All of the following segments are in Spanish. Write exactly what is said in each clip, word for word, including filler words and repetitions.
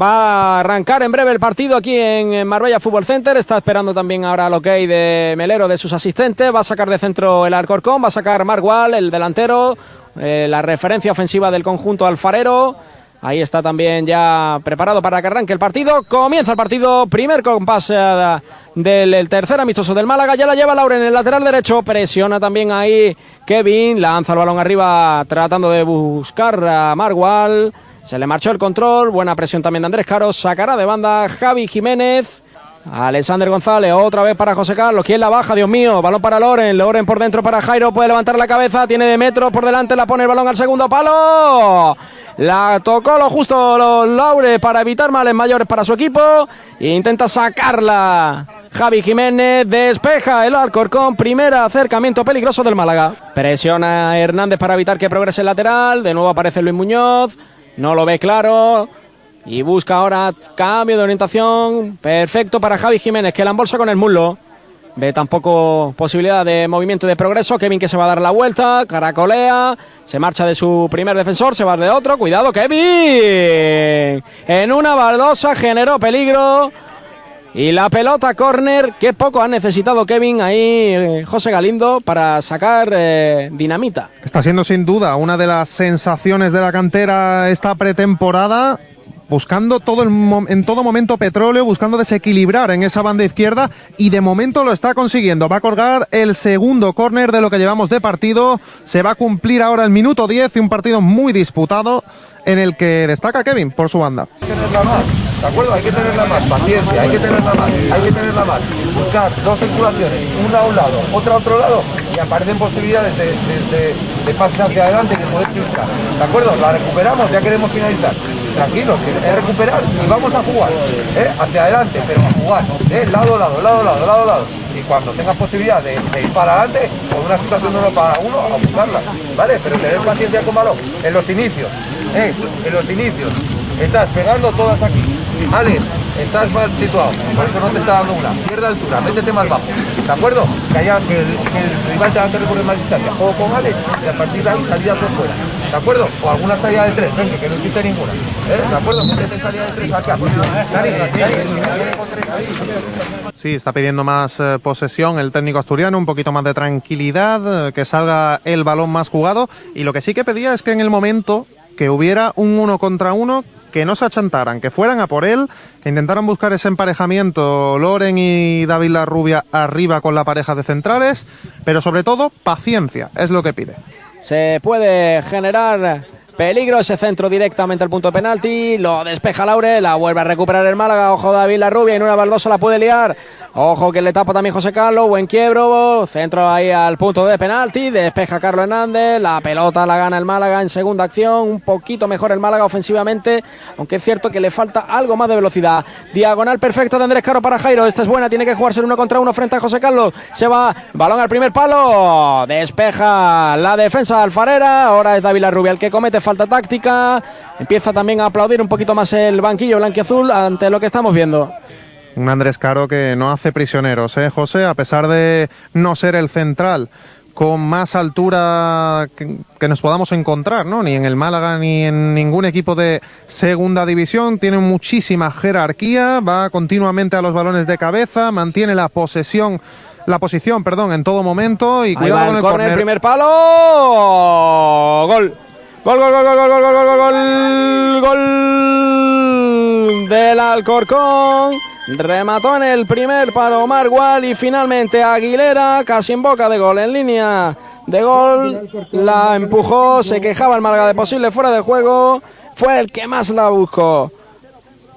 Va a arrancar en breve el partido aquí en Marbella Football Center. Está esperando también ahora el ok de Melero, de sus asistentes. Va a sacar de centro el Alcorcón, va a sacar Marwan, el delantero, eh, la referencia ofensiva del conjunto alfarero. Ahí está también ya preparado para que arranque el partido. Comienza el partido, primer compás del tercer amistoso del Málaga. Ya la lleva Laure en el lateral derecho, presiona también ahí Kevin, lanza el balón arriba tratando de buscar a Marwan. Se le marchó el control, buena presión también de Andrés Caro, sacará de banda Javi Jiménez. Alexander González, otra vez para José Carlos, ¿quién la baja? Dios mío, balón para Loren, Loren por dentro para Jairo, puede levantar la cabeza, tiene de metros por delante, la pone el balón al segundo palo. La tocó lo justo los Laure para evitar males mayores para su equipo, intenta sacarla Javi Jiménez, despeja el Alcorcón, primer acercamiento peligroso del Málaga. Presiona a Hernández para evitar que progrese el lateral, de nuevo aparece Luis Muñoz. No lo ve claro y busca ahora cambio de orientación. Perfecto para Javi Jiménez, que la embolsa con el muslo. Ve tampoco posibilidad de movimiento y de progreso. Kevin, que se va a dar la vuelta, caracolea, se marcha de su primer defensor, se va de otro. Cuidado Kevin, en una baldosa generó peligro. Y la pelota córner, que poco ha necesitado Kevin ahí, eh, José Galindo, para sacar eh, dinamita. Está siendo sin duda una de las sensaciones de la cantera esta pretemporada, buscando todo el en todo momento petróleo, buscando desequilibrar en esa banda izquierda, y de momento lo está consiguiendo. Va a colgar el segundo córner de lo que llevamos de partido. Se va a cumplir ahora el minuto diez y un partido muy disputado, en el que destaca Kevin por su banda. Hay que tenerla más, ¿de acuerdo? Hay que tenerla más, paciencia, hay que tenerla más, hay que tenerla más. Buscar dos circulaciones, una a un lado, otra a otro lado, y aparecen posibilidades de, de, de, de pase hacia adelante que podéis buscar, ¿de acuerdo? La recuperamos, ya queremos finalizar. Tranquilos, que es recuperar y vamos a jugar, ¿eh? Hacia adelante, pero a jugar, ¿eh? Lado a lado, lado a lado, lado a lado. Y cuando tengas posibilidad de, de ir para adelante, con una situación de uno para uno, a buscarla, ¿vale? Pero tener paciencia con balón en los inicios. Eh, en los inicios, estás pegando todas aquí. Alex, estás mal situado, por eso no te está dando una. Pierda altura, métete más bajo, ¿de acuerdo? Que haya que el, que el rival te va a recorrer más distancia. Juego con Alex y a partir de ahí salida por fuera, ¿de acuerdo? O alguna salida de tres, venga, que no existe ninguna. ¿Eh? ¿De acuerdo? Métete salida de tres acá. Sí, está pidiendo más eh, posesión el técnico asturiano, un poquito más de tranquilidad, eh, que salga el balón más jugado. Y lo que sí que pedía es que en el momento que hubiera un uno contra uno, que no se achantaran, que fueran a por él, que intentaran buscar ese emparejamiento Loren y David Larrubia arriba con la pareja de centrales, pero sobre todo paciencia, es lo que pide. Se puede generar peligro, ese centro directamente al punto de penalti, lo despeja Laure, la vuelve a recuperar el Málaga, ojo David Larrubia, en una baldosa la puede liar, ojo que le tapa también José Carlos, buen quiebro, centro ahí al punto de penalti, despeja Carlos Hernández, la pelota la gana el Málaga en segunda acción, un poquito mejor el Málaga ofensivamente, aunque es cierto que le falta algo más de velocidad. Diagonal perfecta de Andrés Caro para Jairo, esta es buena, tiene que jugarse el uno contra uno frente a José Carlos, se va, balón al primer palo, despeja la defensa alfarera, ahora es David Larrubia el que comete falta táctica, empieza también a aplaudir un poquito más el banquillo blanquiazul ante lo que estamos viendo. Un Andrés Caro que no hace prisioneros, ¿eh, José? A pesar de no ser el central con más altura que, que nos podamos encontrar, ¿no? Ni en el Málaga ni en ningún equipo de segunda división, tiene muchísima jerarquía, va continuamente a los balones de cabeza, mantiene la posesión, la posición, perdón, en todo momento, y cuidado con el córner. Primer palo, gol. Gol, gol, gol, gol, gol, gol, gol, gol, gol del Alcorcón. Remató en el primer para Omar Gual y finalmente Aguilera, casi en boca de gol, en línea de gol, la empujó, se quejaba el Málaga de posible fuera de juego, fue el que más la buscó.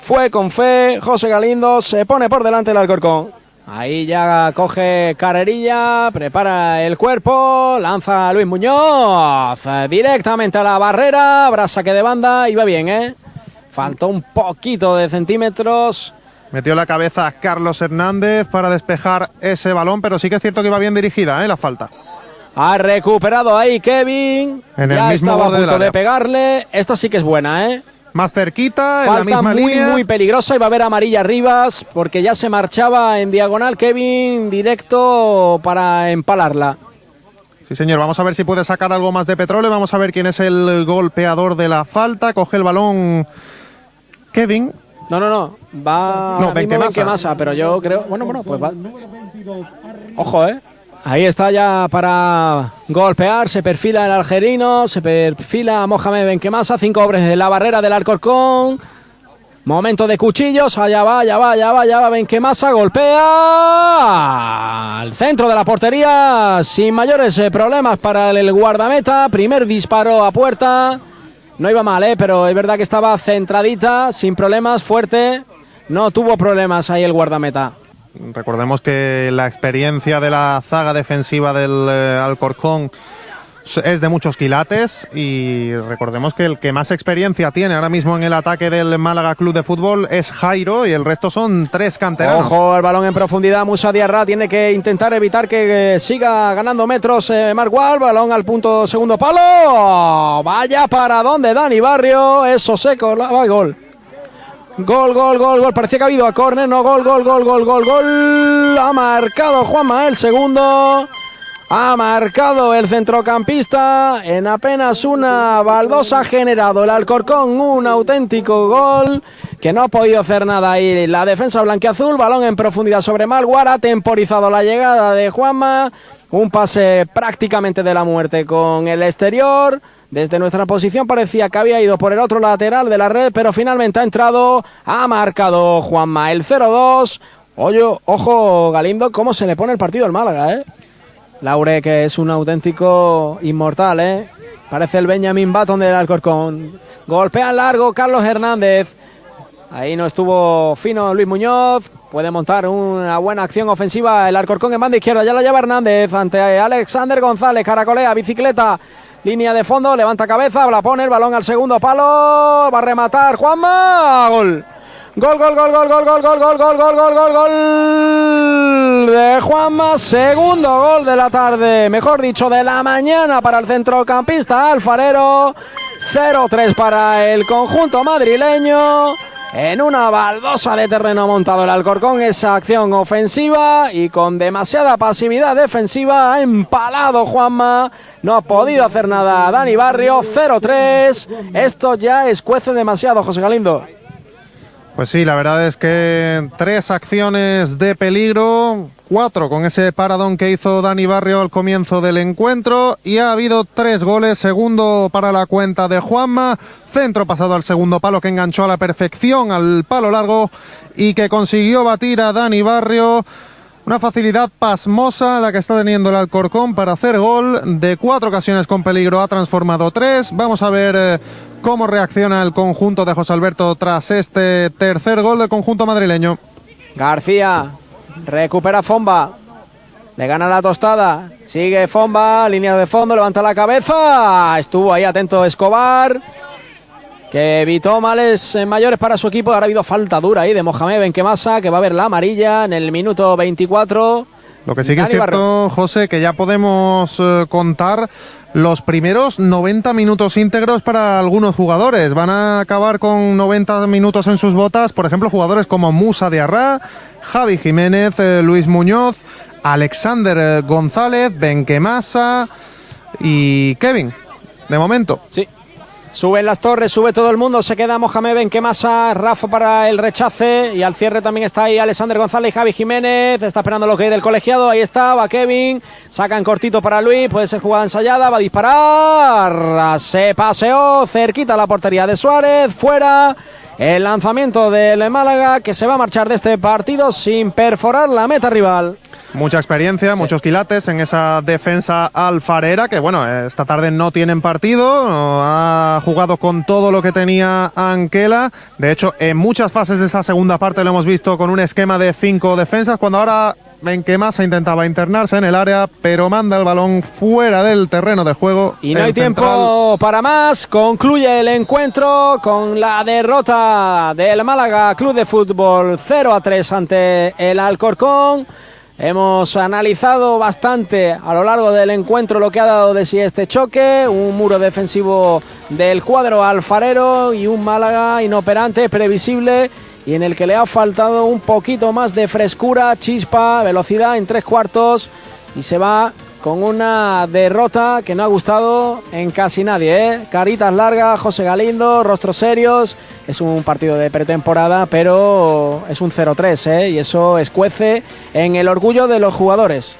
Fue con fe, José Galindo se pone por delante el Alcorcón. Ahí ya coge carrerilla, prepara el cuerpo, lanza a Luis Muñoz directamente a la barrera, habrá saque de banda y va bien, ¿eh? Faltó un poquito de centímetros. Metió la cabeza Carlos Hernández para despejar ese balón, pero sí que es cierto que va bien dirigida, ¿eh? La falta. Ha recuperado ahí Kevin, en el ya mismo estaba a punto de pegarle, esta sí que es buena, ¿eh? Más cerquita, falta en la misma muy, línea. Muy peligrosa y va a haber amarilla Rivas porque ya se marchaba en diagonal Kevin directo para empalarla. Sí señor, vamos a ver si puede sacar algo más de petróleo, vamos a ver quién es el golpeador de la falta. Coge el balón Kevin No, no, no. Va no, Benkhemassa, pero yo creo... Bueno, bueno, pues va. Ojo, ¿eh? Ahí está ya para golpear, se perfila el algerino, se perfila Mohamed Benkhemassa, cinco hombres de la barrera del Alcorcón. Momento de cuchillos, allá va, allá va, allá va, allá va Benkhemassa, golpea al centro de la portería, sin mayores problemas para el guardameta, primer disparo a puerta, no iba mal, eh, pero es verdad que estaba centradita, sin problemas, fuerte, no tuvo problemas ahí el guardameta. Recordemos que la experiencia de la zaga defensiva del eh, Alcorcón es de muchos quilates y recordemos que el que más experiencia tiene ahora mismo en el ataque del Málaga Club de Fútbol es Jairo y el resto son tres canteranos. Ojo, el balón en profundidad, Musa Diarra tiene que intentar evitar que eh, siga ganando metros eh, Marwan, balón al punto segundo palo, ¡oh! Vaya para donde Dani Barrio, eso seco, la, va, gol. Gol, gol, gol, gol, parecía que ha habido a córner, no, gol, gol, gol, gol, gol, gol, ha marcado Juanma el segundo, ha marcado el centrocampista, en apenas una baldosa ha generado el Alcorcón un auténtico gol, que no ha podido hacer nada ahí la defensa blanquiazul, balón en profundidad sobre Malguar, ha temporizado la llegada de Juanma, un pase prácticamente de la muerte con el exterior. Desde nuestra posición parecía que había ido por el otro lateral de la red, pero finalmente ha entrado, ha marcado Juanma el cero dos. Ojo, Galindo, cómo se le pone el partido al Málaga, ¿eh? Laure, que es un auténtico inmortal, ¿eh? Parece el Benjamin Button del Alcorcón. Golpea largo Carlos Hernández. Ahí no estuvo fino Luis Muñoz. Puede montar una buena acción ofensiva el Alcorcón en banda izquierda. Ya la lleva Hernández ante Alexander González. Caracolea, bicicleta. Línea de fondo, levanta cabeza, la pone, el balón al segundo palo, va a rematar Juanma, gol. Gol, gol, gol, gol, gol, gol, gol, gol, gol, gol, gol, gol, gol de Juanma, segundo gol de la tarde, mejor dicho de la mañana para el centrocampista alfarero, cero tres para el conjunto madrileño, en una baldosa de terreno montado el Alcorcón, esa acción ofensiva y con demasiada pasividad defensiva, ha empalado Juanma. No ha podido hacer nada Dani Barrio, cero tres. Esto ya escuece demasiado, José Galindo. Pues sí, la verdad es que tres acciones de peligro, cuatro con ese paradón que hizo Dani Barrio al comienzo del encuentro y ha habido tres goles, segundo para la cuenta de Juanma, centro pasado al segundo palo que enganchó a la perfección al palo largo y que consiguió batir a Dani Barrio. Una facilidad pasmosa la que está teniendo el Alcorcón para hacer gol. De cuatro ocasiones con peligro ha transformado tres. Vamos a ver eh, cómo reacciona el conjunto de José Alberto tras este tercer gol del conjunto madrileño. García recupera Fomba. Le gana la tostada. Sigue Fomba, línea de fondo, levanta la cabeza. Estuvo ahí atento Escobar, que evitó males mayores para su equipo. Ahora ha habido falta dura ahí de Mohamed Benkhemassa, que va a ver la amarilla en el minuto veinticuatro. Lo que sí que es cierto, José, que ya podemos eh, contar los primeros noventa minutos íntegros para algunos jugadores. Van a acabar con noventa minutos en sus botas, por ejemplo, jugadores como Musa Diarra, Javi Jiménez, eh, Luis Muñoz, Alexander González, Benkhemassa y Kevin, de momento. Sí. Suben las torres, sube todo el mundo, se queda Mohamed Benkhemassa, Rafa para el rechace y al cierre también está ahí Alexander González y Javi Jiménez, está esperando lo que hay del colegiado, ahí está, va Kevin, sacan cortito para Luis, puede ser jugada ensayada, va a disparar, se paseó, cerquita la portería de Suárez, fuera el lanzamiento del Málaga que se va a marchar de este partido sin perforar la meta rival. Mucha experiencia, muchos quilates en esa defensa alfarera que, bueno, esta tarde no tienen partido, no ha jugado con todo lo que tenía Anquela. De hecho, en muchas fases de esa segunda parte lo hemos visto con un esquema de cinco defensas, cuando ahora Benkhemassa intentaba internarse en el área, pero manda el balón fuera del terreno de juego. Y no hay tiempo para más, concluye el encuentro con la derrota del Málaga Club de Fútbol cero a tres ante el Alcorcón. Hemos analizado bastante a lo largo del encuentro lo que ha dado de sí este choque, un muro defensivo del cuadro alfarero y un Málaga inoperante, previsible y en el que le ha faltado un poquito más de frescura, chispa, velocidad en tres cuartos y se va con una derrota que no ha gustado en casi nadie, ¿eh? Caritas largas, José Galindo, rostros serios. Es un partido de pretemporada, pero es un cero tres, ¿eh? Y eso escuece en el orgullo de los jugadores.